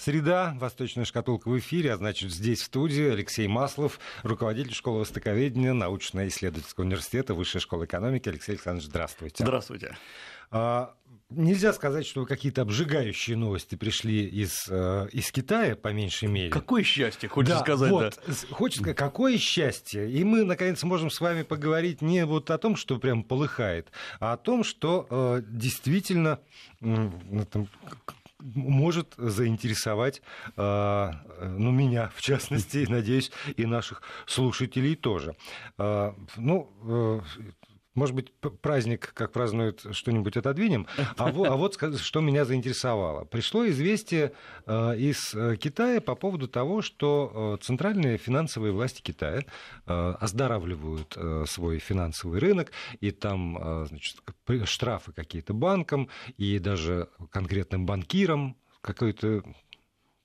Среда, «Восточная шкатулка» в эфире, а значит, здесь в студии Алексей Маслов, руководитель школы востоковедения научно-исследовательского университета Высшей школы экономики. Алексей Александрович, здравствуйте. Здравствуйте. Нельзя сказать, что какие-то обжигающие новости пришли из Китая, по меньшей мере. Какое счастье, хочется сказать. Вот, да. Хочется сказать, какое счастье. И мы, наконец, можем с вами поговорить не вот о том, что прям полыхает, а о том, что действительно может заинтересовать меня, в частности, и, надеюсь, и наших слушателей тоже. Может быть, праздник, как празднуют, что-нибудь отодвинем. А вот что меня заинтересовало. Пришло известие из Китая по поводу того, что центральные финансовые власти Китая оздоравливают свой финансовый рынок, и там, значит, штрафы какие-то банкам, и даже конкретным банкирам какой-то...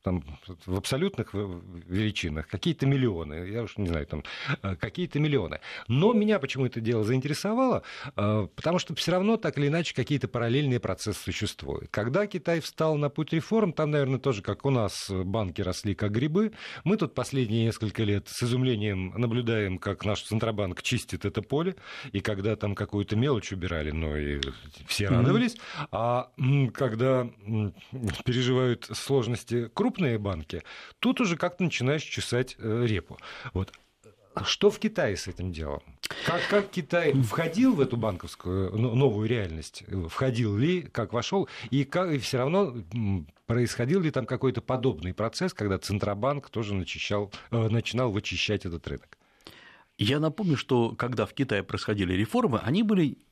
Там, в абсолютных величинах какие-то миллионы, я уж не знаю, там какие-то миллионы. Но меня почему это дело заинтересовало, потому что все равно так или иначе какие-то параллельные процессы существуют. Когда Китай встал на путь реформ, там, наверное, тоже, как у нас, банки росли как грибы. Мы тут последние несколько лет с изумлением наблюдаем, как наш Центробанк чистит это поле, и когда там какую-то мелочь убирали, но и все радовались. А когда переживают сложности крупные банки, тут уже как-то начинаешь чесать репу. Вот. Что в Китае с этим делом? Как Китай входил в эту банковскую новую реальность? Входил ли, как вошел, и все равно происходил ли там какой-то подобный процесс, когда Центробанк тоже начинал вычищать этот рынок? Я напомню, что когда в Китае происходили реформы, они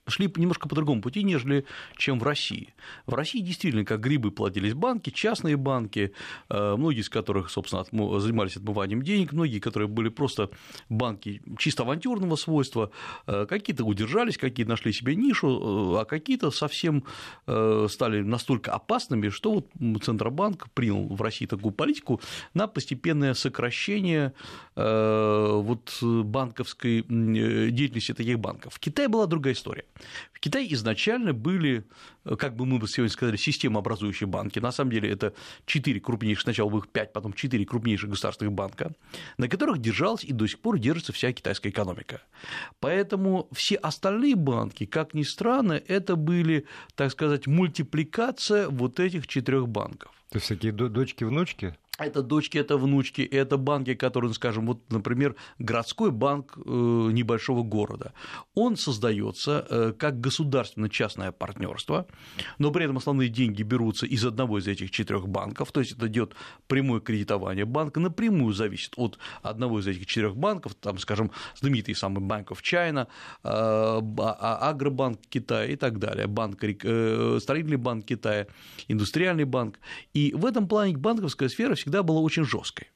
шли немножко по другому пути, нежели чем в России. В России действительно как грибы плодились банки, частные банки, многие из которых, собственно, занимались отмыванием денег, многие, которые были просто банки чисто авантюрного свойства, какие-то удержались, какие-то нашли себе нишу, а какие-то совсем стали настолько опасными, что вот Центробанк принял в России такую политику на постепенное сокращение вот банков, банковской деятельности таких банков. В Китае была другая история. В Китае изначально были, как бы мы сегодня сказали, системообразующие банки. На самом деле это 4 крупнейших, сначала было их 5, потом 4 крупнейших государственных банка, на которых держалась и до сих пор держится вся китайская экономика. Поэтому все остальные банки, как ни странно, это были, так сказать, мультипликация вот этих 4 банков. То есть всякие дочки-внучки? Это дочки, это внучки, это банки, которые, скажем, вот, например, городской банк небольшого города. Он создается как государственно-частное партнерство, но при этом основные деньги берутся из одного из этих 4 банков, то есть это идет прямое кредитование банка, напрямую зависит от одного из этих 4 банков, там, скажем, знаменитый самый банк Чайна, Агробанк Китая и так далее, Строительный банк Китая, Индустриальный банк. И в этом плане банковская сфера всегда была очень жесткой.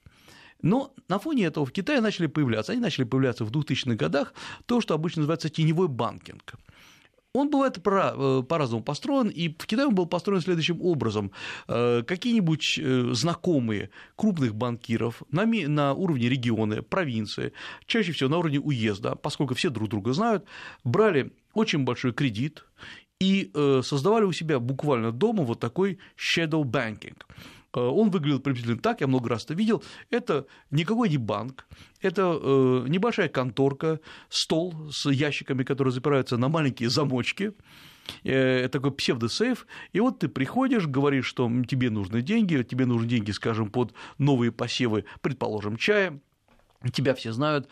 Но на фоне этого в Китае начали появляться, в 2000-х годах то, что обычно называется теневой банкинг. Он бывает по-разному построен, и в Китае он был построен следующим образом. Какие-нибудь знакомые крупных банкиров на уровне региона, провинции, чаще всего на уровне уезда, поскольку все друг друга знают, брали очень большой кредит и создавали у себя буквально дома вот такой shadow banking. Он выглядел приблизительно так, я много раз это видел. Это никакой не банк, это небольшая конторка, стол с ящиками, которые запираются на маленькие замочки, такой псевдосейф, и вот ты приходишь, говоришь, что тебе нужны деньги, скажем, под новые посевы, предположим, чая. Тебя все знают,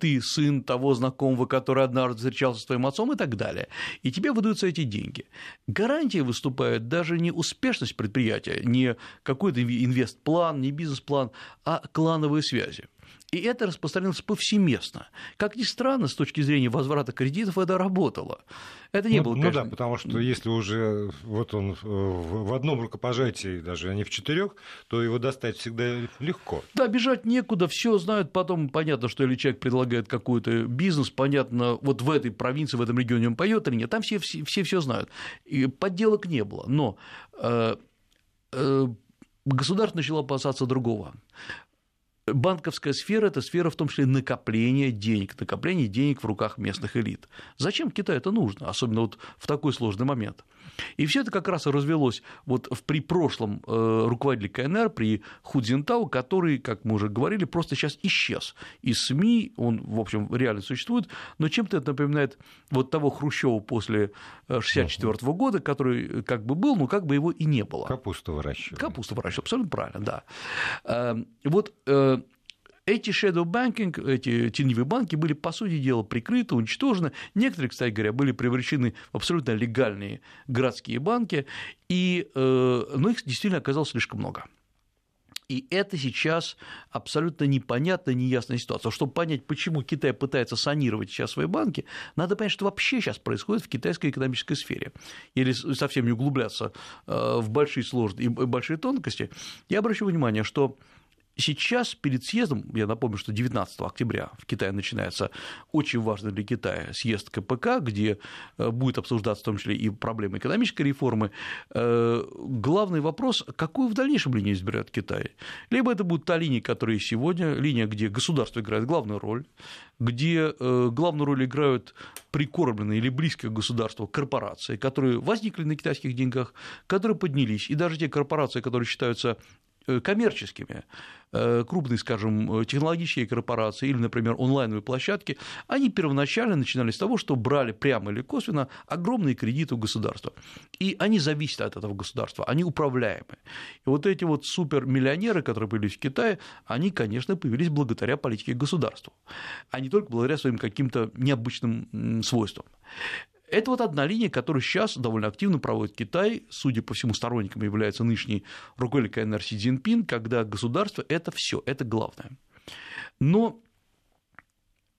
ты сын того знакомого, который однажды встречался с твоим отцом и так далее, и тебе выдаются эти деньги. Гарантией выступает даже не успешность предприятия, не какой-то инвестплан, не бизнес-план, а клановые связи. И это распространилось повсеместно. Как ни странно, с точки зрения возврата кредитов это работало. Это не было, конечно... да, потому что если уже вот он в одном рукопожатии, даже а не в 4, то его достать всегда легко. Да, бежать некуда, все знают. Потом понятно, что или человек предлагает какой-то бизнес, понятно, вот в этой провинции, в этом регионе он поет или нет, там все знают. И подделок не было. Но государство начало опасаться другого. банковская сфера – это сфера, в том числе, накопления денег в руках местных элит. Зачем Китаю это нужно, особенно вот в такой сложный момент? И все это как раз и развелось вот при прошлом руководителе КНР, при Ху Цзиньтао, который, как мы уже говорили, просто сейчас исчез из СМИ, он, в общем, реально существует, но чем-то это напоминает вот того Хрущева после 1964 года, который как бы был, но как бы его и не было. Капусту выращивал. Абсолютно правильно, да. Вот эти shadow banking, эти теневые банки были, по сути дела, прикрыты, уничтожены. Некоторые, кстати говоря, были превращены в абсолютно легальные городские банки, но их действительно оказалось слишком много. И это сейчас абсолютно непонятная, неясная ситуация. Чтобы понять, почему Китай пытается санировать сейчас свои банки, надо понять, что вообще сейчас происходит в китайской экономической сфере. Или совсем не углубляться в большие сложности и большие тонкости, я обращу внимание, что сейчас перед съездом, я напомню, что 19 октября в Китае начинается очень важный для Китая съезд КПК, где будет обсуждаться в том числе и проблемы экономической реформы, главный вопрос, какую в дальнейшем линию изберет Китай. Либо это будут та линия, которая сегодня, линия, где государство играет главную роль, где главную роль играют прикормленные или близкие к государству корпорации, которые возникли на китайских деньгах, которые поднялись, и даже те корпорации, которые считаются коммерческими, крупные, скажем, технологические корпорации или, например, онлайновые площадки, они первоначально начинали с того, что брали прямо или косвенно огромные кредиты у государства. И они зависят от этого государства, они управляемы. И вот эти вот супермиллионеры, которые появились в Китае, они, конечно, появились благодаря политике государства, а не только благодаря своим каким-то необычным свойствам. Это вот одна линия, которую сейчас довольно активно проводит Китай, судя по всему, сторонником является нынешний руководитель КНР Си Цзиньпин, когда государство – это все, это главное. Но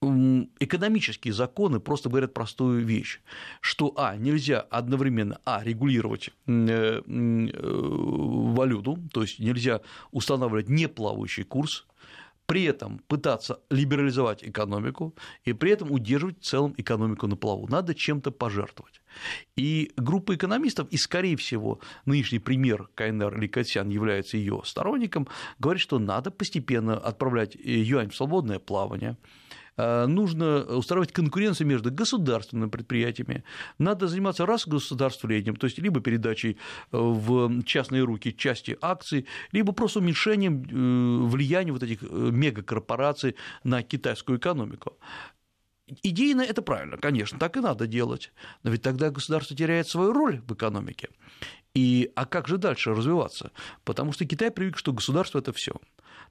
экономические законы просто говорят простую вещь, что, нельзя одновременно, регулировать валюту, то есть нельзя устанавливать неплавающий курс, при этом пытаться либерализовать экономику и при этом удерживать в целом экономику на плаву. Надо чем-то пожертвовать. И группа экономистов, и, скорее всего, нынешний премьер КНР Ли Кэцян является ее сторонником, говорит, что надо постепенно отправлять юань в свободное плавание, нужно устраивать конкуренцию между государственными предприятиями, надо заниматься разгосударствлением, то есть либо передачей в частные руки части акций, либо просто уменьшением влияния вот этих мегакорпораций на китайскую экономику. Идейно это правильно, конечно, так и надо делать, но ведь тогда государство теряет свою роль в экономике. А как же дальше развиваться? Потому что Китай привык, что государство – это все.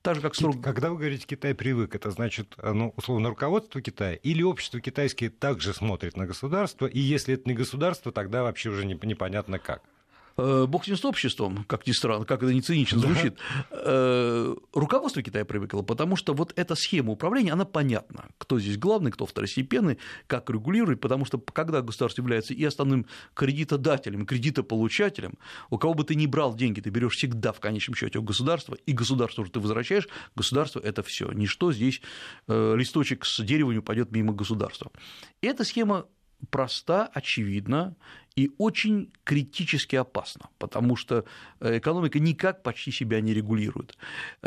Так же, как срок... Когда вы говорите, Китай привык, это значит, условно, руководство Китая или общество китайское также смотрит на государство, и если это не государство, тогда вообще уже непонятно как. Бог с ним, с обществом, как ни странно, как это не цинично звучит, руководство Китая привыкло, потому что вот эта схема управления, она понятна, кто здесь главный, кто второстепенный, как регулировать, потому что когда государство является и основным кредитодателем, кредитополучателем, у кого бы ты ни брал деньги, ты берешь всегда в конечном счете у государства, и государству же ты возвращаешь, государство – это все, ничто здесь, листочек с дерева не упадет мимо государства. И эта схема проста, очевидна и очень критически опасна, потому что экономика никак почти себя не регулирует.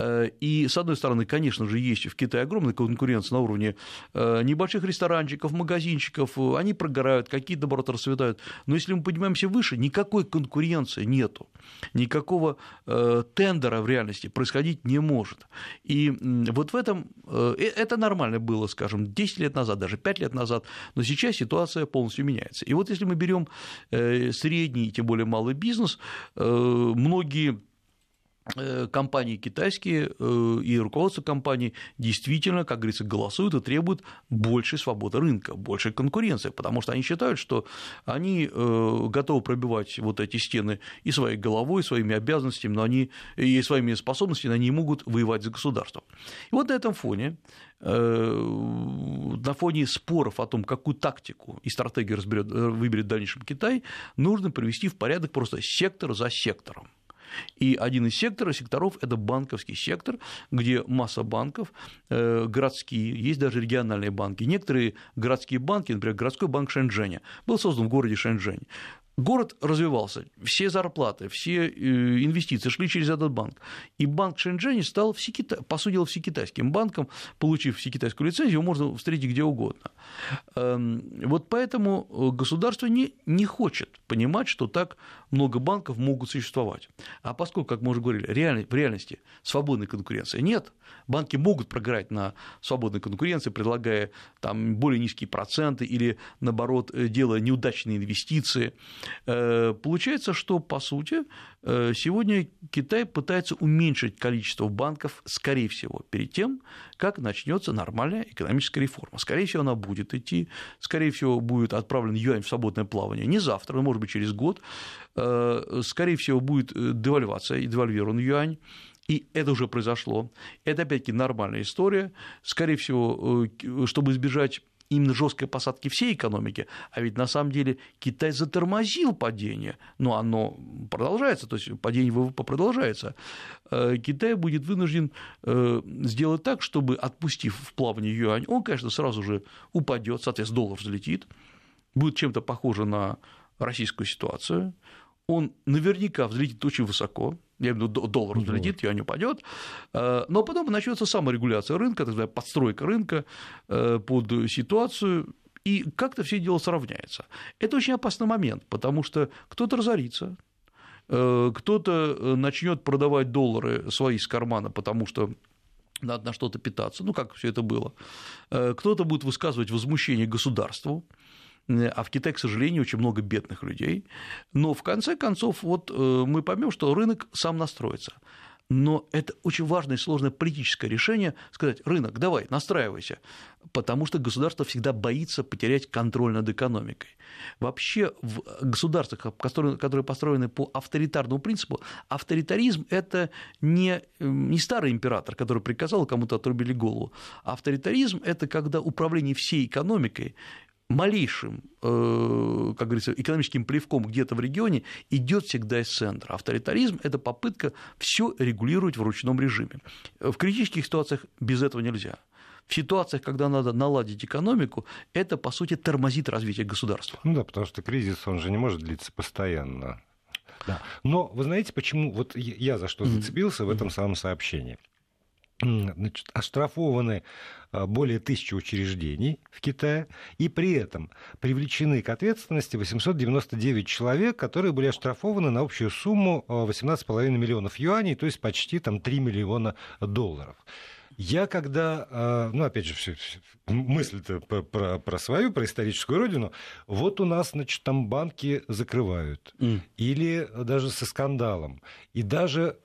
И, с одной стороны, конечно же, есть в Китае огромная конкуренция на уровне небольших ресторанчиков, магазинчиков, они прогорают, какие-то, наоборот, расцветают. Но если мы поднимаемся выше, никакой конкуренции нету, никакого тендера в реальности происходить не может. И вот в этом это нормально было, скажем, 10 лет назад, даже 5 лет назад, но сейчас ситуация полностью меняется. И вот если мы берем средний и тем более малый бизнес, многие компании китайские и руководство компаний действительно, как говорится, голосуют и требуют большей свободы рынка, большей конкуренции, потому что они считают, что они готовы пробивать вот эти стены и своей головой, и своими обязанностями, и своими способностями, но они не могут воевать за государство. И вот на этом фоне, на фоне споров о том, какую тактику и стратегию выберет в дальнейшем Китай, нужно привести в порядок просто сектор за сектором. И один из секторов – это банковский сектор, где масса банков, городские, есть даже региональные банки. Некоторые городские банки, например, городской банк Шэньчжэня, был создан в городе Шэньчжэнь. Город развивался, все зарплаты, все инвестиции шли через этот банк. И банк Шэньчжэня стал всекитайским банком, получив всекитайскую лицензию, его можно встретить где угодно. Вот поэтому государство не хочет понимать, что так много банков могут существовать. А поскольку, как мы уже говорили, в реальности свободной конкуренции нет, банки могут проиграть на свободной конкуренции, предлагая там более низкие проценты или, наоборот, делая неудачные инвестиции. Получается, что, по сути, сегодня Китай пытается уменьшить количество банков, скорее всего, перед тем, как начнется нормальная экономическая реформа. Скорее всего, она будет идти, скорее всего, будет отправлен юань в свободное плавание не завтра, но, может быть, через год. Скорее всего, будет девальвация и девальвирован юань. И это уже произошло. Это, опять-таки, нормальная история. Скорее всего, чтобы избежать именно жесткой посадки всей экономики, а ведь на самом деле Китай затормозил падение, но оно продолжается, то есть падение ВВП продолжается, Китай будет вынужден сделать так, чтобы, отпустив в плавание юань, он, конечно, сразу же упадет, соответственно, доллар взлетит, будет чем-то похоже на российскую ситуацию, он наверняка взлетит очень высоко, я имею в виду, доллар взлетит, юань упадет, но потом начнется саморегуляция рынка, так называемая подстройка рынка под ситуацию, и как-то все дело сравняется. Это очень опасный момент, потому что кто-то разорится, кто-то начнет продавать доллары свои из кармана, потому что надо на что-то питаться, ну как все это было, кто-то будет высказывать возмущение государству. А в Китае, к сожалению, очень много бедных людей. Но в конце концов вот мы поймем, что рынок сам настроится. Но это очень важное и сложное политическое решение – сказать: рынок, давай, настраивайся, потому что государство всегда боится потерять контроль над экономикой. Вообще в государствах, которые построены по авторитарному принципу, авторитаризм – это не старый император, который приказал, кому-то отрубили голову. Авторитаризм – это когда управление всей экономикой малейшим, как говорится, экономическим плевком где-то в регионе идет всегда из центра. Авторитаризм – это попытка все регулировать в ручном режиме. В критических ситуациях без этого нельзя. В ситуациях, когда надо наладить экономику, это, по сути, тормозит развитие государства. Ну да, потому что кризис, он же не может длиться постоянно. Да. Но вы знаете, почему, вот я за что зацепился в этом самом сообщении? Значит, оштрафованы более 1000 учреждений в Китае, и при этом привлечены к ответственности 899 человек, которые были оштрафованы на общую сумму 18,5 миллионов юаней, то есть почти там, 3 миллиона долларов. Я когда, ну, опять же, мысль-то про свою, про историческую родину, вот у нас, значит, там банки закрывают, или даже со скандалом, и даже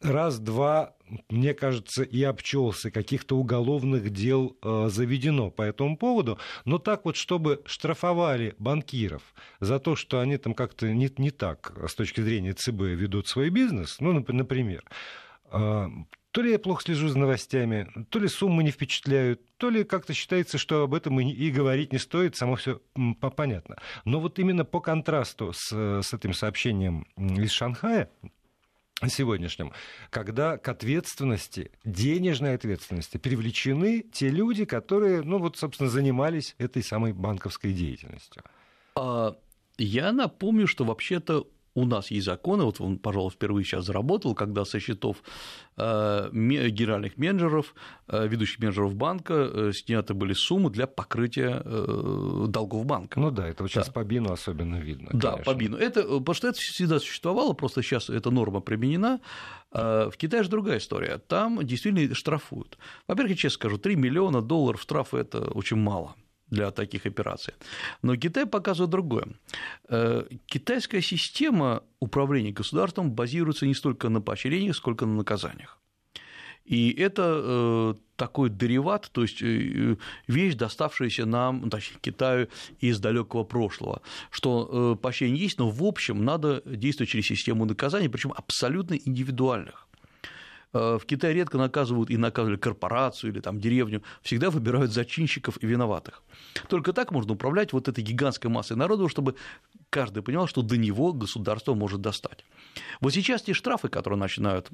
раз-два, мне кажется, и обчелся, каких-то уголовных дел заведено по этому поводу. Но так вот, чтобы штрафовали банкиров за то, что они там как-то не так с точки зрения ЦБ ведут свой бизнес, ну, например, то ли я плохо слежу за новостями, то ли суммы не впечатляют, то ли как-то считается, что об этом и говорить не стоит, само все понятно. Но вот именно по контрасту с этим сообщением из Шанхая, сегодняшнем, когда к ответственности, денежной ответственности привлечены те люди, которые, ну вот, собственно, занимались этой самой банковской деятельностью. Я напомню, что вообще-то у нас есть законы, вот он, пожалуй, впервые сейчас заработал, когда со счетов генеральных менеджеров, ведущих менеджеров банка сняты были суммы для покрытия долгов банка. Ну да, это вот сейчас по БИНу особенно видно. Да, конечно. По БИНу. Это, потому что это всегда существовало, просто сейчас эта норма применена. В Китае же другая история, там действительно штрафуют. Во-первых, я честно скажу, 3 миллиона долларов штрафа – это очень мало для таких операций. Но Китай показывает другое. Китайская система управления государством базируется не столько на поощрениях, сколько на наказаниях. И это такой дериват, то есть вещь, доставшаяся нам, точнее, Китаю из далекого прошлого, что поощрение есть, но в общем надо действовать через систему наказаний, причем абсолютно индивидуальных. В Китае редко наказывают и наказывали корпорацию или там, деревню, всегда выбирают зачинщиков и виноватых. Только так можно управлять вот этой гигантской массой народу, чтобы каждый понимал, что до него государство может достать. Вот сейчас те штрафы, которые начинают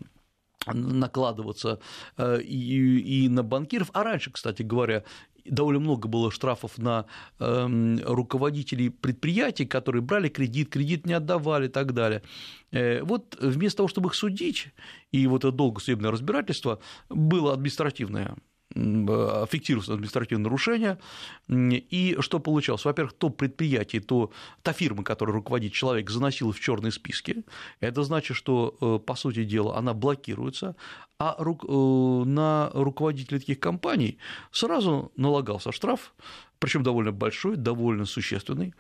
накладываться и на банкиров, а раньше, кстати говоря, довольно много было штрафов на руководителей предприятий, которые брали кредит, кредит не отдавали и так далее. Вот вместо того, чтобы их судить, и вот это долгое судебное разбирательство, было административное, фиксируется административное нарушение, и что получалось? Во-первых, то предприятие, та фирма, которой руководит человек, заносила в черные списки, это значит, что, по сути дела, она блокируется, а на руководителей таких компаний сразу налагался штраф, причем довольно большой, довольно существенный.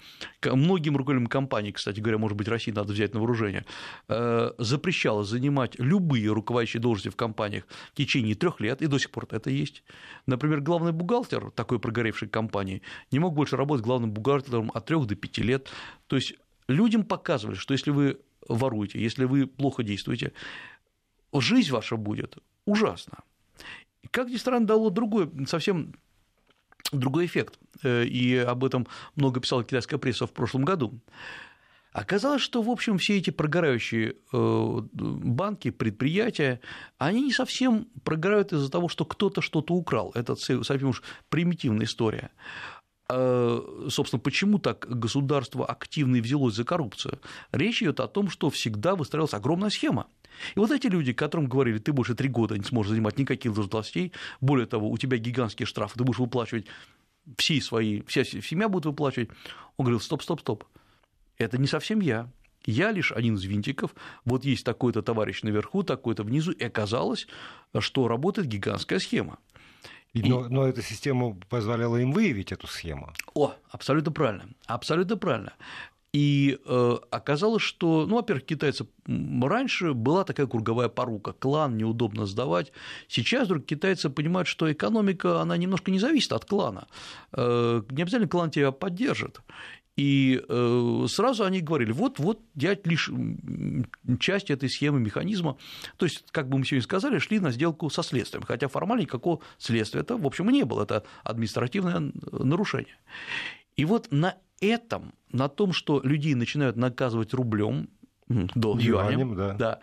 Многим руководителям компаний, кстати говоря, может быть, России надо взять на вооружение, запрещалось занимать любые руководящие должности в компаниях в течение 3 лет, и до сих пор это есть. Например, главный бухгалтер такой прогоревшей компании не мог больше работать главным бухгалтером от 3 до 5 лет. То есть людям показывали, что если вы воруете, если вы плохо действуете, жизнь ваша будет ужасна. Как ни странно, дало совсем другой эффект, и об этом много писала китайская пресса в прошлом году. Оказалось, что, в общем, все эти прогорающие банки, предприятия, они не совсем прогорают из-за того, что кто-то что-то украл. Это совсем уж примитивная история. Собственно, почему так государство активно и взялось за коррупцию? Речь идет о том, что всегда выстраивалась огромная схема. И вот эти люди, которым говорили, ты больше 3 года не сможешь занимать никаких должностей, более того, у тебя гигантский штраф, ты будешь выплачивать вся семья будет выплачивать, он говорил, стоп, это не совсем я лишь один из винтиков, вот есть такой-то товарищ наверху, такой-то внизу, и оказалось, что работает гигантская схема. Но эта система позволяла им выявить эту схему. Абсолютно правильно. И оказалось, что, во-первых, китайцы раньше была такая круговая порука, клан неудобно сдавать, сейчас вдруг китайцы понимают, что экономика, она немножко не зависит от клана, не обязательно клан тебя поддержит, и сразу они говорили, вот я лишь часть этой схемы, механизма, то есть, как бы мы сегодня сказали, шли на сделку со следствием, хотя формально никакого следствия это, в общем, и не было, это административное нарушение. И вот на том, что людей начинают наказывать рублем, юанем, да,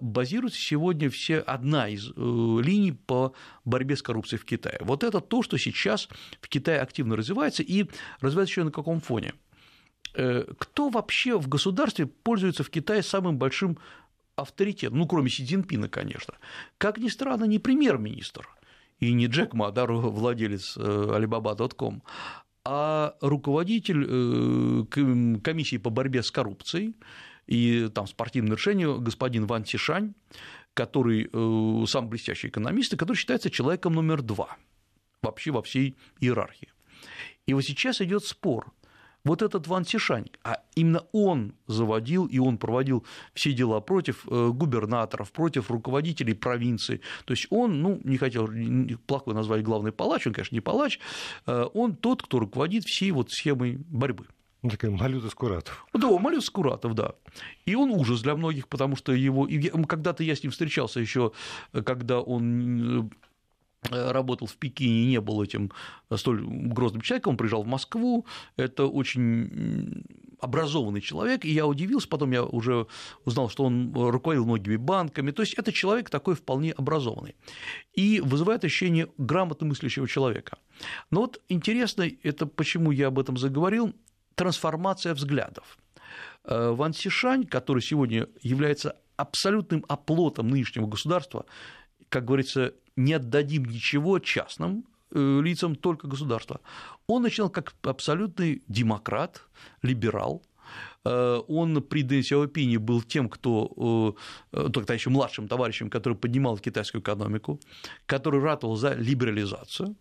базируется сегодня одна из линий по борьбе с коррупцией в Китае. Вот это то, что сейчас в Китае активно развивается, и развивается еще на каком фоне. Кто вообще в государстве пользуется в Китае самым большим авторитетом? Кроме Си Цзиньпина, конечно. Как ни странно, не премьер-министр и не Джек Ма, владелец Alibaba.com, а руководитель комиссии по борьбе с коррупцией и там, спортивным нарушением господин Ван Сишань, который сам блестящий экономист, и который считается человеком номер 2 вообще во всей иерархии. И вот сейчас идет спор. Вот этот Ван Сишань, а именно он заводил и он проводил все дела против губернаторов, против руководителей провинции. То есть он, не хотел плохое назвать главный палач, он, конечно, не палач, он тот, кто руководит всей схемой борьбы. Такая Малюта Скуратов. Да. И он ужас для многих, потому что когда-то я с ним встречался еще, когда он работал в Пекине, не был этим столь грозным человеком, он приезжал в Москву, это очень образованный человек, и я удивился, потом я уже узнал, что он руководил многими банками, то есть это человек такой вполне образованный, и вызывает ощущение грамотно мыслящего человека. Но вот интересно, это почему я об этом заговорил, трансформация взглядов. Ван Сишань, который сегодня является абсолютным оплотом нынешнего государства, как говорится, не отдадим ничего частным лицам, только государство. Он начинал как абсолютный демократ, либерал. Он при Дэн Сяопине был тем, кто тогда еще младшим товарищем, который поднимал китайскую экономику, который ратовал за либерализацию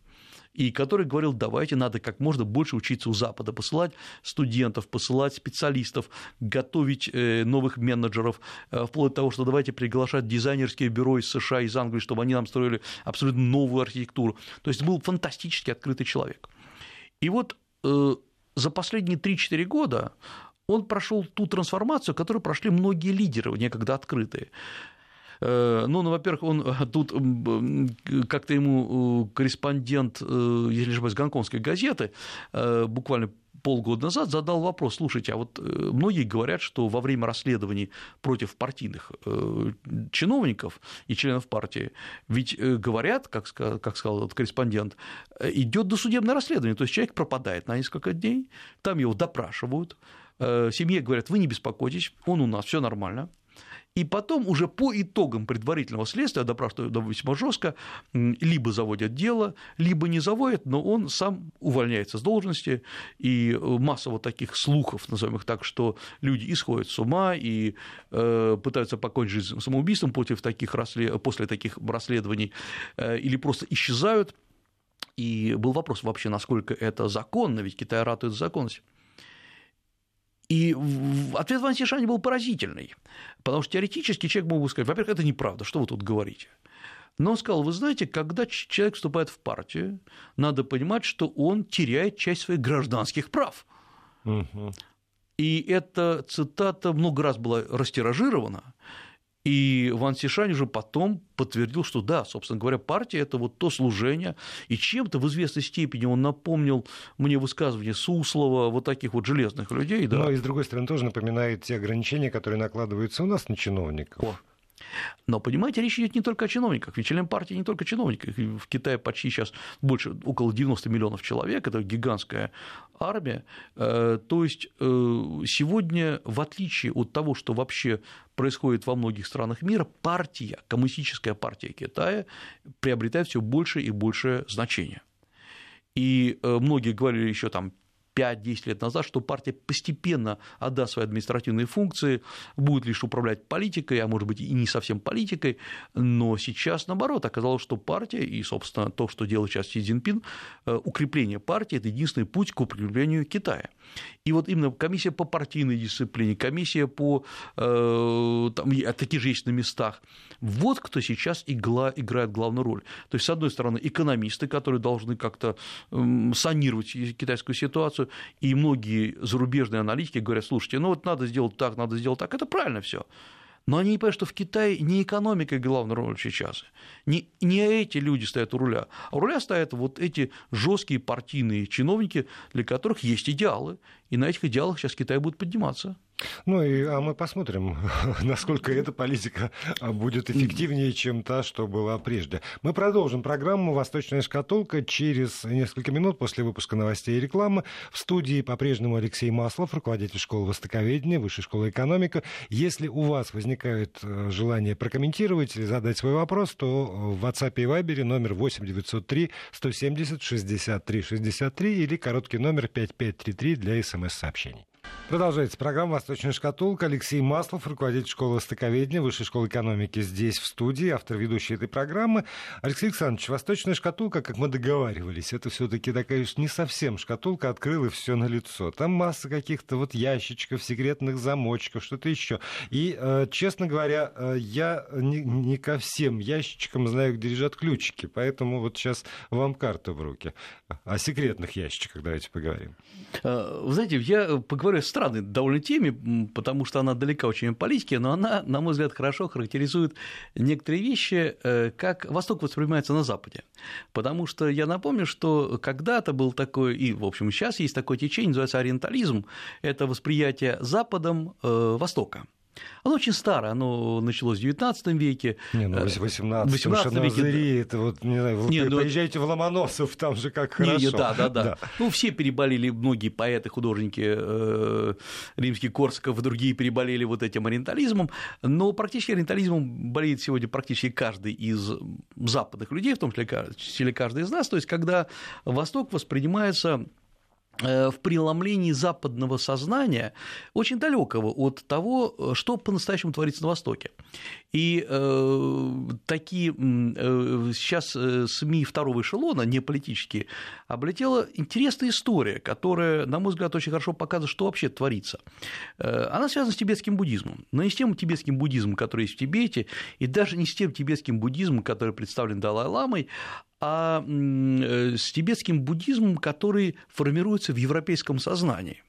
и который говорил, давайте надо как можно больше учиться у Запада, посылать студентов, посылать специалистов, готовить новых менеджеров, вплоть до того, что давайте приглашать дизайнерские бюро из США, из Англии, чтобы они нам строили абсолютно новую архитектуру. То есть был фантастически открытый человек. И вот за последние 3-4 года он прошел ту трансформацию, которую прошли многие лидеры, некогда открытые. Во-первых, он тут как-то ему корреспондент, если не ошибаюсь, гонконгской газеты буквально полгода назад задал вопрос: слушайте, а вот многие говорят, что во время расследований против партийных чиновников и членов партии, ведь говорят, как сказал этот корреспондент, идет досудебное расследование, то есть человек пропадает на несколько дней, там его допрашивают, семье говорят: вы не беспокойтесь, он у нас, все нормально. И потом уже по итогам предварительного следствия, допрашивают весьма жестко, либо заводят дело, либо не заводят, но он сам увольняется с должности, и масса вот таких слухов, назовем их так, что люди исходят с ума и пытаются покончить жизнь самоубийством после таких расследований, или просто исчезают. И был вопрос вообще, насколько это законно, ведь Китай ратует за законность. И ответ Ван Сишань был поразительный, потому что теоретически человек мог бы сказать: во-первых, это неправда, что вы тут говорите. Но он сказал: вы знаете, когда человек вступает в партию, надо понимать, что он теряет часть своих гражданских прав. Угу. И эта цитата много раз была растиражирована, и Ван Сишань уже потом подтвердил, что да, собственно говоря, партия – это вот то служение, и чем-то в известной степени он напомнил мне высказывание Суслова, вот таких вот железных людей. Да. Но и, с другой стороны, тоже напоминает те ограничения, которые накладываются у нас на чиновников. О. Но, понимаете, речь идет не только о чиновниках, ведь члены партии не только чиновников, в Китае почти сейчас больше, около 90 миллионов человек, это гигантская армия, то есть сегодня, в отличие от того, что вообще происходит во многих странах мира, партия, коммунистическая партия Китая приобретает все больше и больше значения, и многие говорили еще там 5-10 лет назад, что партия постепенно отдаст свои административные функции, будет лишь управлять политикой, а может быть и не совсем политикой, но сейчас, наоборот, оказалось, что партия и, собственно, то, что делает сейчас Си Цзиньпин, укрепление партии – это единственный путь к укреплению Китая. И вот именно комиссия по партийной дисциплине, комиссия по… Там, такие же есть на местах. Вот кто сейчас играет главную роль. То есть, с одной стороны, экономисты, которые должны как-то санировать китайскую ситуацию, и многие зарубежные аналитики говорят: слушайте, ну вот надо сделать так, это правильно все. Но они не понимают, что в Китае не экономика главная роль сейчас, не эти люди стоят у руля, а у руля стоят вот эти жесткие партийные чиновники, для которых есть идеалы, и на этих идеалах сейчас Китай будет подниматься. Ну, а мы посмотрим, насколько эта политика будет эффективнее, чем та, что была прежде. Мы продолжим программу «Восточная шкатулка» через несколько минут после выпуска новостей и рекламы. В студии по-прежнему Алексей Маслов, руководитель школы востоковедения, Высшей школы экономики. Если у вас возникает желание прокомментировать или задать свой вопрос, то в WhatsApp и Viber номер 8-903-170-63-63 или короткий номер 5533 для СМС-сообщений. Продолжается программа «Восточная шкатулка». Алексей Маслов, руководитель школы востоковедения, Высшей школы экономики, здесь в студии, автор ведущей этой программы. Алексей Александрович, «Восточная шкатулка», как мы договаривались, это все-таки такая уж не совсем шкатулка, открыла все на лицо. Там масса каких-то вот ящичков, секретных замочков, что-то еще. И, честно говоря, я не ко всем ящичкам знаю, где лежат ключики, поэтому вот сейчас вам карта в руки. О секретных ящичках давайте поговорим. Вы знаете, я поговорю с странной довольно теме, потому что она далека очень от политики, но она, на мой взгляд, хорошо характеризует некоторые вещи, как Восток воспринимается на Западе. Потому что я напомню, что когда-то был такой, и, в общем, сейчас есть такое течение, называется ориентализм, это восприятие Западом Востока. Оно очень старое, оно началось в XIX веке. Не, ну, в XVIII веке. Это вот, не знаю, поезжайте в Ломоносов, там же как хорошо. Да. Ну, все переболели, многие поэты, художники, римский, Корсаков и другие переболели вот этим ориентализмом, но практически ориентализмом болеет сегодня практически каждый из западных людей, в том числе каждый из нас, то есть когда Восток воспринимается в преломлении западного сознания, очень далекого от того, что по-настоящему творится на Востоке. И сейчас СМИ второго эшелона, не политические, облетела интересная история, которая, на мой взгляд, очень хорошо показывает, что вообще творится. Она связана с тибетским буддизмом, но не с тем тибетским буддизмом, который есть в Тибете, и даже не с тем тибетским буддизмом, который представлен Далай-Ламой, а с тибетским буддизмом, который формируется в европейском сознании.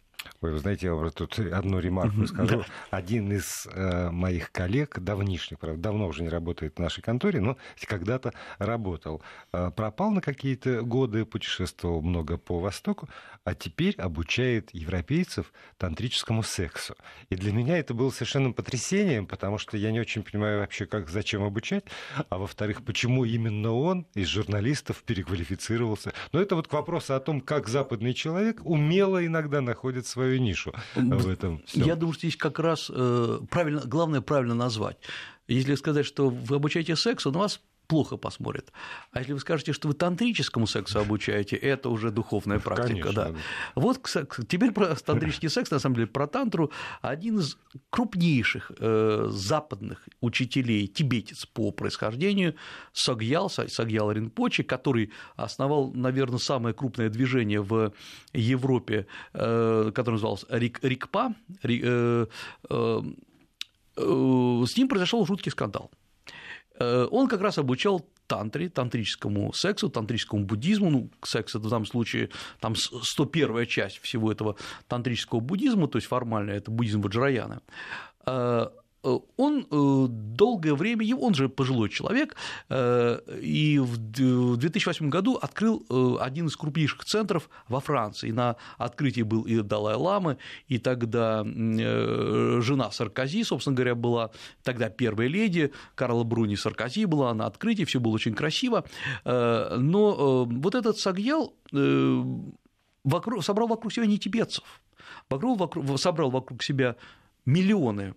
Вы знаете, я вам тут одну ремарку скажу. Один из моих коллег, давнишний, правда, давно уже не работает в нашей конторе, но когда-то работал. Пропал на какие-то годы, путешествовал много по Востоку, а теперь обучает европейцев тантрическому сексу. И для меня это было совершенно потрясением, потому что я не очень понимаю вообще, как, зачем обучать, а во-вторых, почему именно он из журналистов переквалифицировался. Но это вот к вопросу о том, как западный человек умело иногда находит свою нишу в этом всем. Я думаю, что здесь как раз правильно, главное правильно назвать. Если сказать, что вы обучаете сексу, он вас плохо посмотрит. А если вы скажете, что вы тантрическому сексу обучаете, это уже духовная практика. Конечно, да. Вот теперь про тантрический секс, на самом деле, про тантру. Один из крупнейших западных учителей, тибетец по происхождению, Согьял Ринпоче, который основал, наверное, самое крупное движение в Европе, которое называлось Рикпа. С ним произошел жуткий скандал. Он как раз обучал тантре, тантрическому сексу, тантрическому буддизму, ну, секс – это в данном случае там 101-я часть всего этого тантрического буддизма, то есть формально это буддизм Ваджраяна. Он долгое время, он же пожилой человек, и в 2008 году открыл один из крупнейших центров во Франции. На открытии был и Далай-Лама, и тогда жена Саркози, собственно говоря, была тогда первая леди, Карла Бруни Саркози была на открытии, все было очень красиво. Но вот этот Согьял собрал вокруг себя не тибетцев, собрал вокруг себя миллионы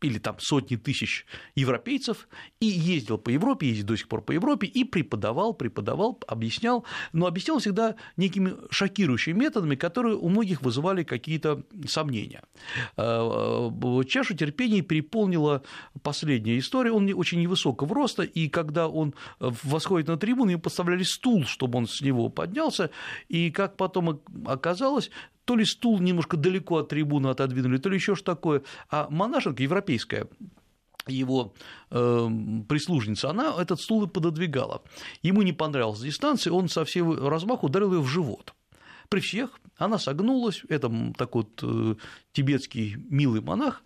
или там сотни тысяч европейцев, и ездил по Европе, ездит до сих пор по Европе, и преподавал, объяснял, но объяснял всегда некими шокирующими методами, которые у многих вызывали какие-то сомнения. Чашу терпения переполнила последняя история, он очень невысокого роста, и когда он восходит на трибуну, ему подставляли стул, чтобы он с него поднялся, и как потом оказалось, то ли стул немножко далеко от трибуны отодвинули, то ли еще что такое. А монашенка европейская, его прислужница, она этот стул и пододвигала. Ему не понравилась дистанция, он со всей размаху ударил ее в живот. При всех она согнулась, это такой вот тибетский милый монах,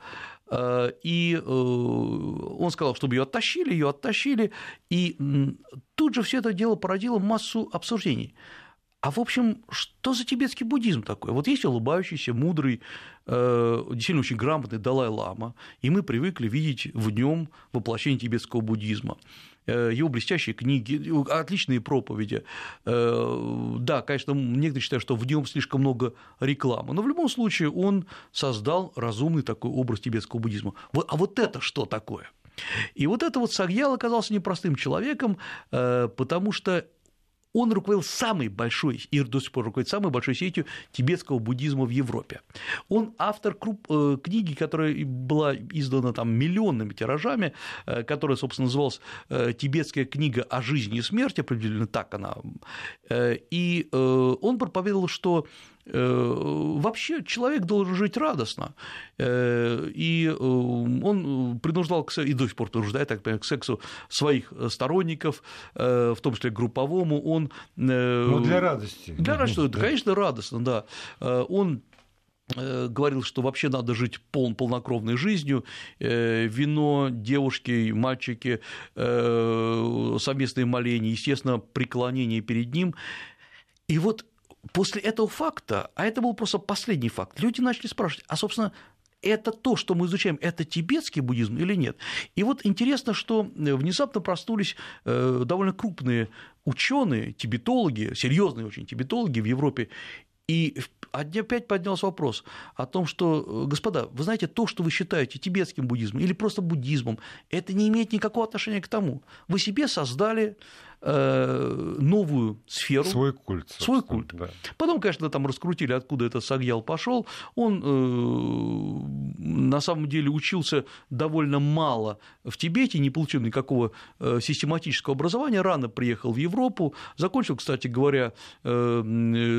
и он сказал, чтобы ее оттащили, и тут же все это дело породило массу обсуждений. А, в общем, что за тибетский буддизм такой? Вот есть улыбающийся, мудрый, действительно очень грамотный Далай-лама, и мы привыкли видеть в нем воплощение тибетского буддизма, его блестящие книги, отличные проповеди. Да, конечно, некоторые считают, что в нем слишком много рекламы, но в любом случае он создал разумный такой образ тибетского буддизма. А вот это что такое? И вот это вот Согьял оказался непростым человеком, потому что он руководил самой большой, и до сих пор руководит самой большой сетью тибетского буддизма в Европе. Он автор книги, которая была издана там миллионными тиражами, которая, собственно, называлась «Тибетская книга о жизни и смерти», определенно так она. И он проповедовал, что вообще человек должен жить радостно, и он принуждал и до сих пор принуждает, так понимаю, к сексу своих сторонников, в том числе к групповому, он… Ну, для радости. Для радости, да. Конечно, радостно, да. Он говорил, что вообще надо жить полнокровной жизнью, вино, девушки, мальчики, совместные моления, естественно, преклонение перед ним, и вот… После этого факта, а это был просто последний факт, люди начали спрашивать, а, собственно, это то, что мы изучаем, это тибетский буддизм или нет? И вот интересно, что внезапно проснулись довольно крупные ученые, тибетологи, серьезные очень тибетологи в Европе, и опять поднялся вопрос о том, что, господа, вы знаете, то, что вы считаете тибетским буддизмом или просто буддизмом, это не имеет никакого отношения к тому. Вы себе создали новую сферу. Свой культ. Свой культ. Да. Потом, конечно, там раскрутили, откуда этот Согьял пошел. Он на самом деле учился довольно мало в Тибете, не получил никакого систематического образования, рано приехал в Европу, закончил, кстати говоря, колледж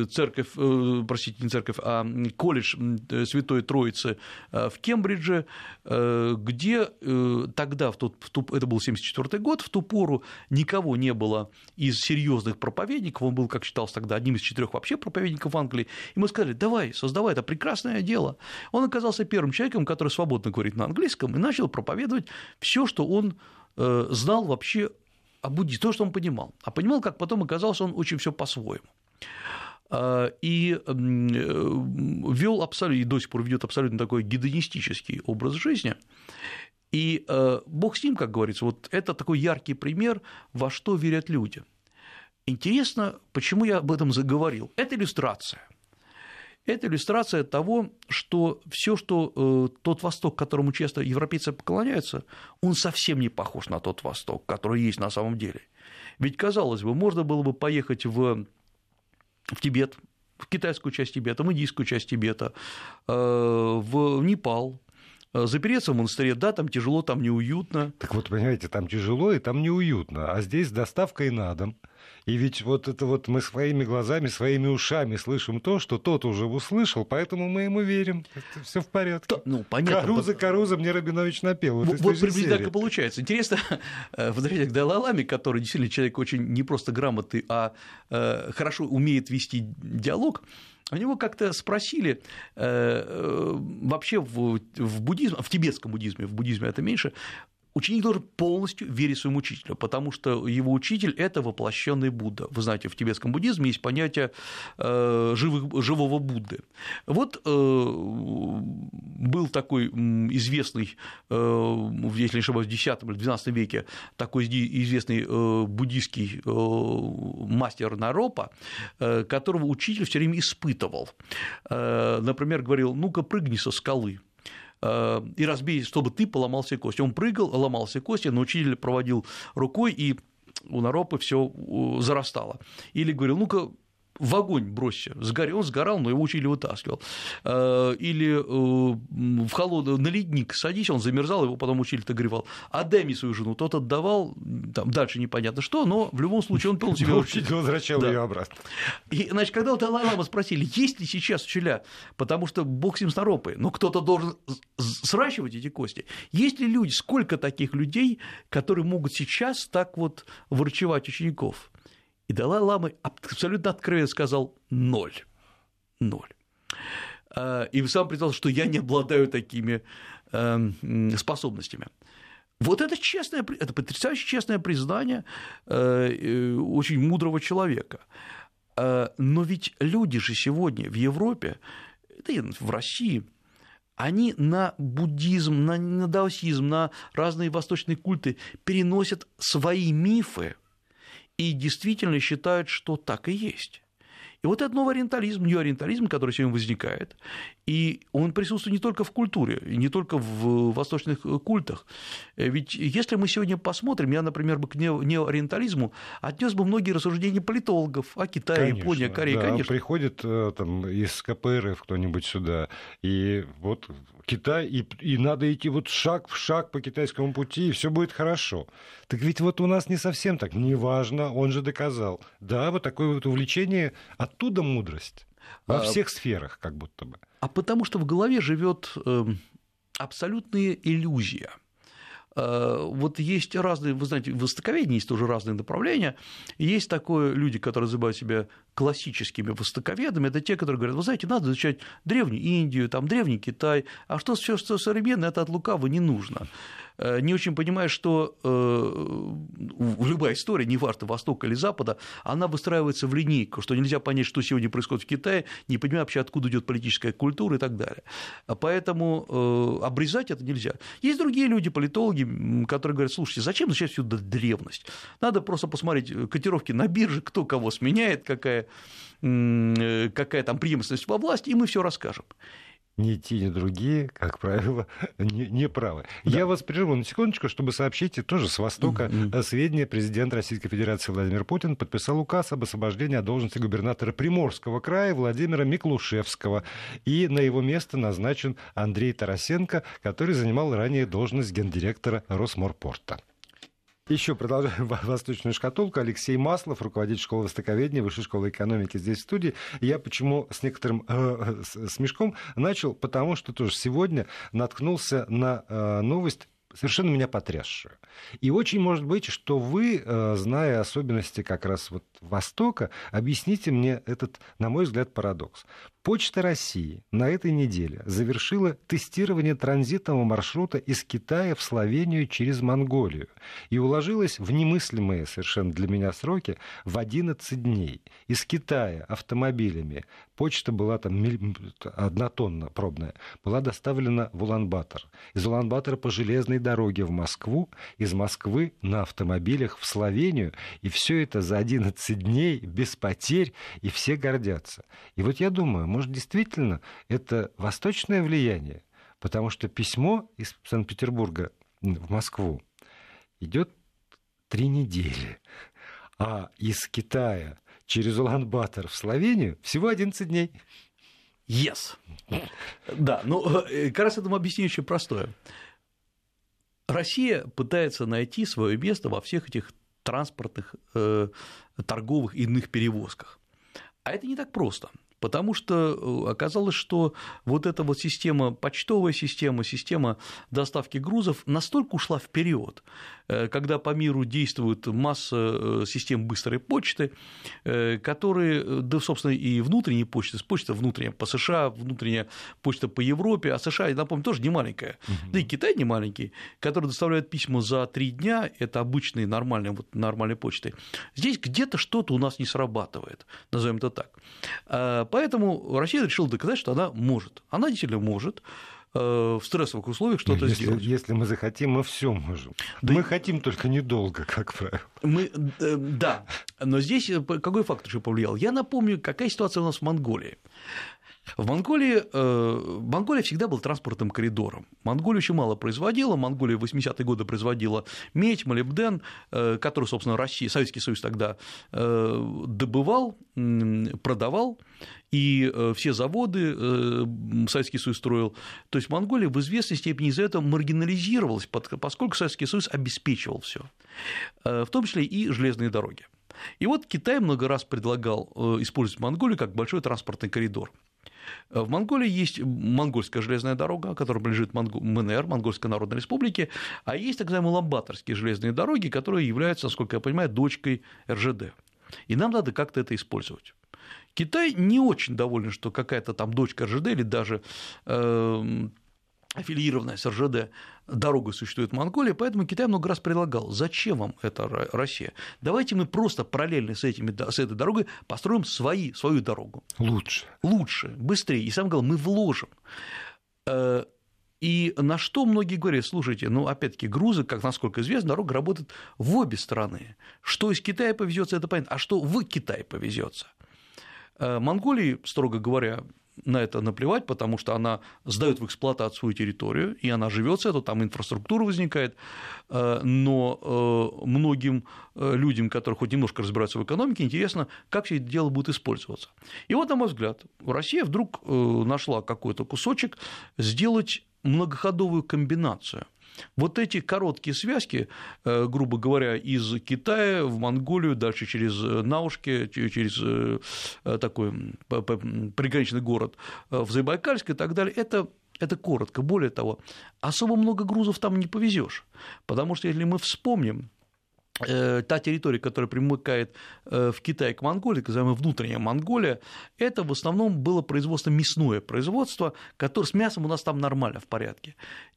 Святой Троицы в Кембридже, где тогда, это был 1974 год, в ту пору никого не было было из серьезных проповедников, он был, как считалось тогда, одним из 4 вообще проповедников в Англии, и мы сказали: давай, создавай это прекрасное дело. Он оказался первым человеком, который свободно говорит на английском, и начал проповедовать все, что он знал вообще о буддизме, то, что он понимал. А понимал, как потом оказалось, он очень все по-своему. И вел абсолютно, и до сих пор ведет абсолютно такой гедонистический образ жизни. И бог с ним, как говорится, вот это такой яркий пример, во что верят люди. Интересно, почему я об этом заговорил. Это иллюстрация. Это иллюстрация того, что все, что тот Восток, которому часто европейцы поклоняются, он совсем не похож на тот Восток, который есть на самом деле. Ведь, казалось бы, можно было бы поехать в Тибет, в китайскую часть Тибета, в индийскую часть Тибета, в Непал, запереться в монастыре, да, там тяжело, там неуютно. Так вот, понимаете, там тяжело и там неуютно, а здесь доставка и на дом. И ведь вот это вот мы своими глазами, своими ушами слышим то, что тот уже услышал, поэтому мы ему верим. Это все в порядке. Ну, понятно. Каруза, Каруза, мне Рабинович напел. Вот приблизительно так и получается. Интересно, возвращаясь к Далай-Ламе, который действительно человек очень не просто грамотный, а хорошо умеет вести диалог, у него как-то спросили, вообще в буддизме, в тибетском буддизме, в буддизме это меньше, ученик должен полностью верить своему учителю, потому что его учитель – это воплощенный Будда. Вы знаете, в тибетском буддизме есть понятие живого Будды. Вот был такой известный, если не ошибаюсь, в X или XII веке, такой известный буддийский мастер Наропа, которого учитель все время испытывал. Например, говорил: ну-ка, прыгни со скалы и разбей, чтобы ты поломал себе кости. Он прыгал, ломал себе кости, но учитель проводил рукой, и у Наропы все зарастало. Или говорил: ну-ка, в огонь бросься. Он сгорал, но его учитель вытаскивал. Или в холодную, на ледник садись, он замерзал, его потом учитель отогревал. Отдай мне свою жену. Тот отдавал, там дальше непонятно что, но в любом случае он полностью себя учил. Учитель возвращал ее обратно. И, значит, когда у Далай-Ламы спросили, есть ли сейчас учителя, потому что бог с ним с Наропой, но кто-то должен сращивать эти кости, есть ли люди, сколько таких людей, которые могут сейчас так вот врачевать учеников? И Далай-Лама абсолютно откровенно сказал: ноль. И сам признался, что я не обладаю такими способностями. Вот это честное, это потрясающе честное признание очень мудрого человека. Но ведь люди же сегодня в Европе, да и в России, они на буддизм, на даосизм, на разные восточные культы переносят свои мифы и действительно считают, что так и есть. И вот этот новый ориентализм, неориентализм, который сегодня возникает, и он присутствует не только в культуре, и не только в восточных культах. Ведь если мы сегодня посмотрим, я, например, бы к неориентализму отнес бы многие рассуждения политологов о Китае, Японии, Корее, да, конечно. Приходит там из КПРФ кто-нибудь сюда, и вот Китай, и надо идти вот шаг в шаг по китайскому пути, и все будет хорошо. Так ведь вот у нас не совсем так, неважно, он же доказал. Да, вот такое вот увлечение, оттуда мудрость во всех сферах, как будто бы. А потому что в голове живет абсолютная иллюзия. Вот есть разные, вы знаете, в востоковедении есть тоже разные направления. Есть такое люди, которые называют себя классическими востоковедами, это те, которые говорят: вы знаете, надо изучать древнюю Индию, там, древний Китай, а что все, что современное, это от лукавого не нужно. Не очень понимая, что любая история, неважно, Востока или Запада, она выстраивается в линейку, что нельзя понять, что сегодня происходит в Китае, не понимая вообще, откуда идет политическая культура и так далее. Поэтому обрезать это нельзя. Есть другие люди, политологи, которые говорят: слушайте, зачем изучать всю древность? Надо просто посмотреть котировки на бирже, кто кого сменяет, какая там преемственность во власти, и мы все расскажем. Ни те, ни другие, как правило, не правы. Да. Я вас прерву на секундочку, чтобы сообщить тоже с Востока сведения. Президент Российской Федерации Владимир Путин подписал указ об освобождении от должности губернатора Приморского края Владимира Миклушевского. И на его место назначен Андрей Тарасенко, который занимал ранее должность гендиректора Росморпорта. Еще продолжаем восточную шкатулку. Алексей Маслов, руководитель школы востоковедения, Высшей школы экономики, здесь в студии. Я почему с некоторым смешком начал, потому что тоже сегодня наткнулся на новость совершенно меня потрясшую. И очень может быть, что вы, зная особенности как раз вот Востока, объясните мне этот, на мой взгляд, парадокс. Почта России на этой неделе завершила тестирование транзитного маршрута из Китая в Словению через Монголию и уложилась в немыслимые совершенно для меня сроки в 11 дней. Из Китая автомобилями, почта была там однотонна, пробная, была доставлена в Улан-Батор. Из Улан-Батора по железной дороге в Москву, из Москвы на автомобилях в Словению. И все это за 11 дней без потерь, и все гордятся. И вот я думаю, может, действительно, это восточное влияние, потому что письмо из Санкт-Петербурга в Москву идет 3 недели, а из Китая через Улан-Батор в Словению всего 11 дней. Yes. Да, ну, как раз этому объяснение очень простое. Россия пытается найти свое место во всех этих транспортных, торговых и иных перевозках, а это не так просто. Потому что оказалось, что вот эта вот система, почтовая система, система доставки грузов настолько ушла вперед, когда по миру действует масса систем быстрой почты, которые, да, собственно, и внутренние почты, почта внутренняя по США, внутренняя почта по Европе, а США, я напомню, тоже не маленькая, да и Китай не маленький, который доставляет письма за 3 дня, это обычные нормальные, вот, нормальные почты. Здесь где-то что-то у нас не срабатывает, назовем это так. Поэтому Россия решила доказать, что она может. Она действительно может в стрессовых условиях что-то сделать. Если мы захотим, мы все можем. Да, мы хотим только недолго, как правило. Да, но здесь какой фактор еще повлиял? Я напомню, какая ситуация у нас в Монголии. Монголия всегда была транспортным коридором. Монголия еще мало производила. Монголия в 80-е годы производила медь, молибден, который, собственно, Россия, Советский Союз тогда добывал, продавал, и все заводы Советский Союз строил. То есть Монголия в известной степени из-за этого маргинализировалась, поскольку Советский Союз обеспечивал все, в том числе и железные дороги. И вот Китай много раз предлагал использовать Монголию как большой транспортный коридор. В Монголии есть монгольская железная дорога, которая принадлежит МНР, Монгольской Народной Республике, а есть так называемые ламбаторские железные дороги, которые являются, насколько я понимаю, дочкой РЖД. И нам надо как-то это использовать. Китай не очень доволен, что какая-то там дочка РЖД или даже аффилированная с РЖД дорога существует в Монголии, поэтому Китай много раз предлагал, зачем вам эта Россия? Давайте мы просто параллельно с этой дорогой построим свою дорогу. Лучше. Лучше, быстрее. И сам говорил, мы вложим. И на что многие говорят, слушайте, ну, опять-таки, грузы, как насколько известно, дорога работает в обе стороны. Что из Китая повезется, это понятно, а что в Китай повезется? Монголии, строго говоря, на это наплевать, потому что она сдаёт в эксплуатацию свою территорию, и она живет с этого, там инфраструктура возникает, но многим людям, которые хоть немножко разбираются в экономике, интересно, как все это дело будет использоваться. И вот, на мой взгляд, Россия вдруг нашла какой-то кусочек сделать многоходовую комбинацию. Вот эти короткие связки, грубо говоря, из Китая в Монголию, дальше через Наушки, через такой приграничный город в Забайкальск и так далее, это коротко. Более того, особо много грузов там не повезешь, потому что, если мы вспомним, та территория, которая примыкает в Китае к Монголии, так называемая внутренняя Монголия, это в основном было производство, мясное производство, которое с мясом у нас там нормально, в порядке.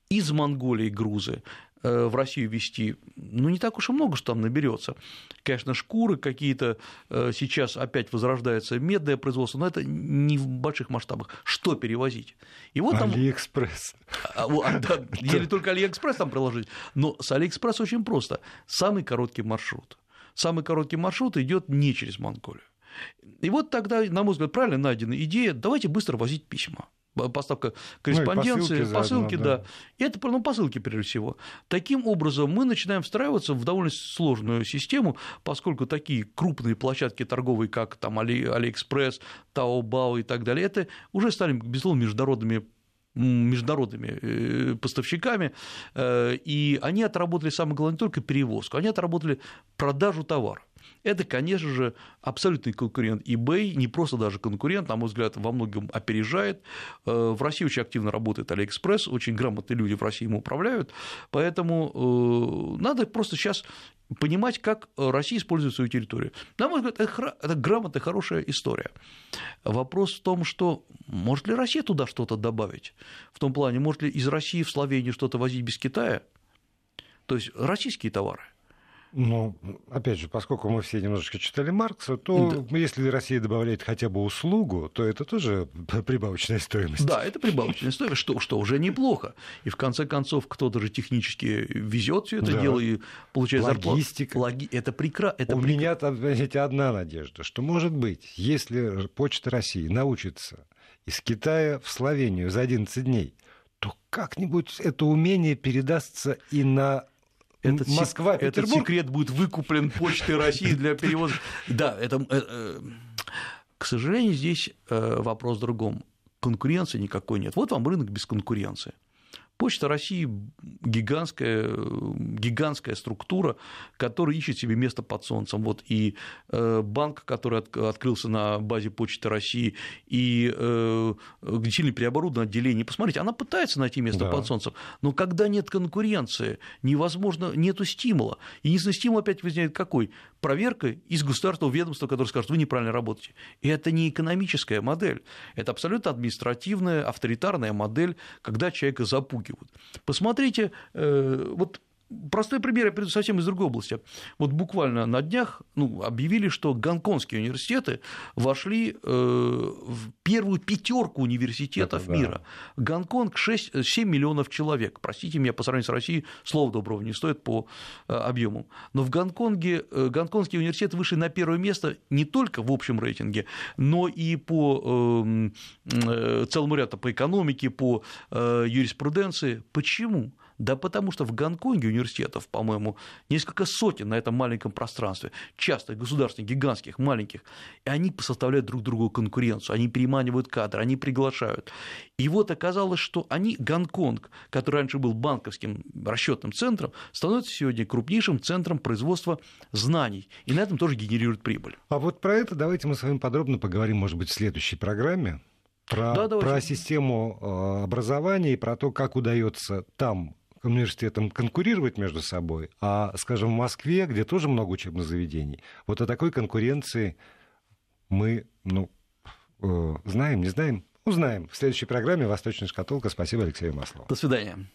Из Монголии грузы в Россию везти, ну, не так уж и много, что там наберется. Конечно, шкуры какие-то, сейчас опять возрождается медное производство, но это не в больших масштабах. Что перевозить? И вот там... AliExpress. Или только AliExpress там приложить. Но с AliExpress очень просто. Самый короткий маршрут. Самый короткий маршрут идет не через Монголию. И вот тогда, на мой взгляд, правильно найдена идея, давайте быстро возить письма. Поставка корреспонденции, ну, посылки, заодно, да. Это, ну, посылки, прежде всего. Таким образом, мы начинаем встраиваться в довольно сложную систему, поскольку такие крупные площадки торговые, как там AliExpress, Taobao и так далее, это уже стали, безусловно, международными поставщиками, и они отработали, самое главное, не только перевозку, они отработали продажу товара. это, конечно же, абсолютный конкурент eBay, не просто даже конкурент, на мой взгляд, во многом опережает. В России очень активно работает AliExpress, очень грамотные люди в России им управляют, поэтому надо просто сейчас понимать, как Россия использует свою территорию. На мой взгляд, это грамотная, хорошая история. Вопрос в том, что может ли Россия туда что-то добавить? В том плане, может ли из России в Словению что-то возить без Китая? То есть российские товары. Ну, опять же, поскольку мы все немножечко читали Маркса, то да. Если Россия добавляет хотя бы услугу, то это тоже прибавочная стоимость. Да, это прибавочная стоимость, что уже неплохо. И в конце концов, кто-то же технически везет все это дело и получает зарплату. Логистика. Это прекрасно. У меня там, знаете, одна надежда, что, может быть, если Почта России научится из Китая в Словению за 11 дней, то как-нибудь это умение передастся и на... Москва, Петербург. Этот секрет будет выкуплен Почтой России для перевоза. Да, это, к сожалению, здесь вопрос в другом. Конкуренции никакой нет. Вот вам рынок без конкуренции. Почта России – гигантская структура, которая ищет себе место под солнцем. Вот и банк, который открылся на базе Почты России, и сильно переоборудованное отделение. Посмотрите, она пытается найти место под солнцем, но когда нет конкуренции, невозможно, нету стимула. Единственный стимул опять возникает какой? Проверка из государственного ведомства, которое скажет, вы неправильно работаете. И это не экономическая модель, это абсолютно административная, авторитарная модель, когда человека запугивают. Посмотрите, вот простой пример, я приведу совсем из другой области. Вот буквально на днях объявили, что гонконгские университеты вошли в первую пятерку университетов мира. Гонконг 7 миллионов человек. Простите меня, по сравнению с Россией, слова доброго не стоит по объему. Но в Гонконге гонконгские университеты вышли на первое место не только в общем рейтинге, но и по целому ряду, по экономике, по юриспруденции. Почему? Да потому что в Гонконге университетов, по-моему, несколько сотен на этом маленьком пространстве, частных, государственных, гигантских, маленьких, и они составляют друг другу конкуренцию, они переманивают кадры, они приглашают. И вот оказалось, что Гонконг, который раньше был банковским расчетным центром, становится сегодня крупнейшим центром производства знаний, и на этом тоже генерирует прибыль. А вот про это давайте мы с вами подробно поговорим, может быть, в следующей программе. Про систему образования и про то, как удается там университетам конкурировать между собой, а, скажем, в Москве, где тоже много учебных заведений, вот о такой конкуренции мы, знаем, не знаем, узнаем. В следующей программе «Восточная шкатулка». Спасибо, Алексею Маслову. До свидания.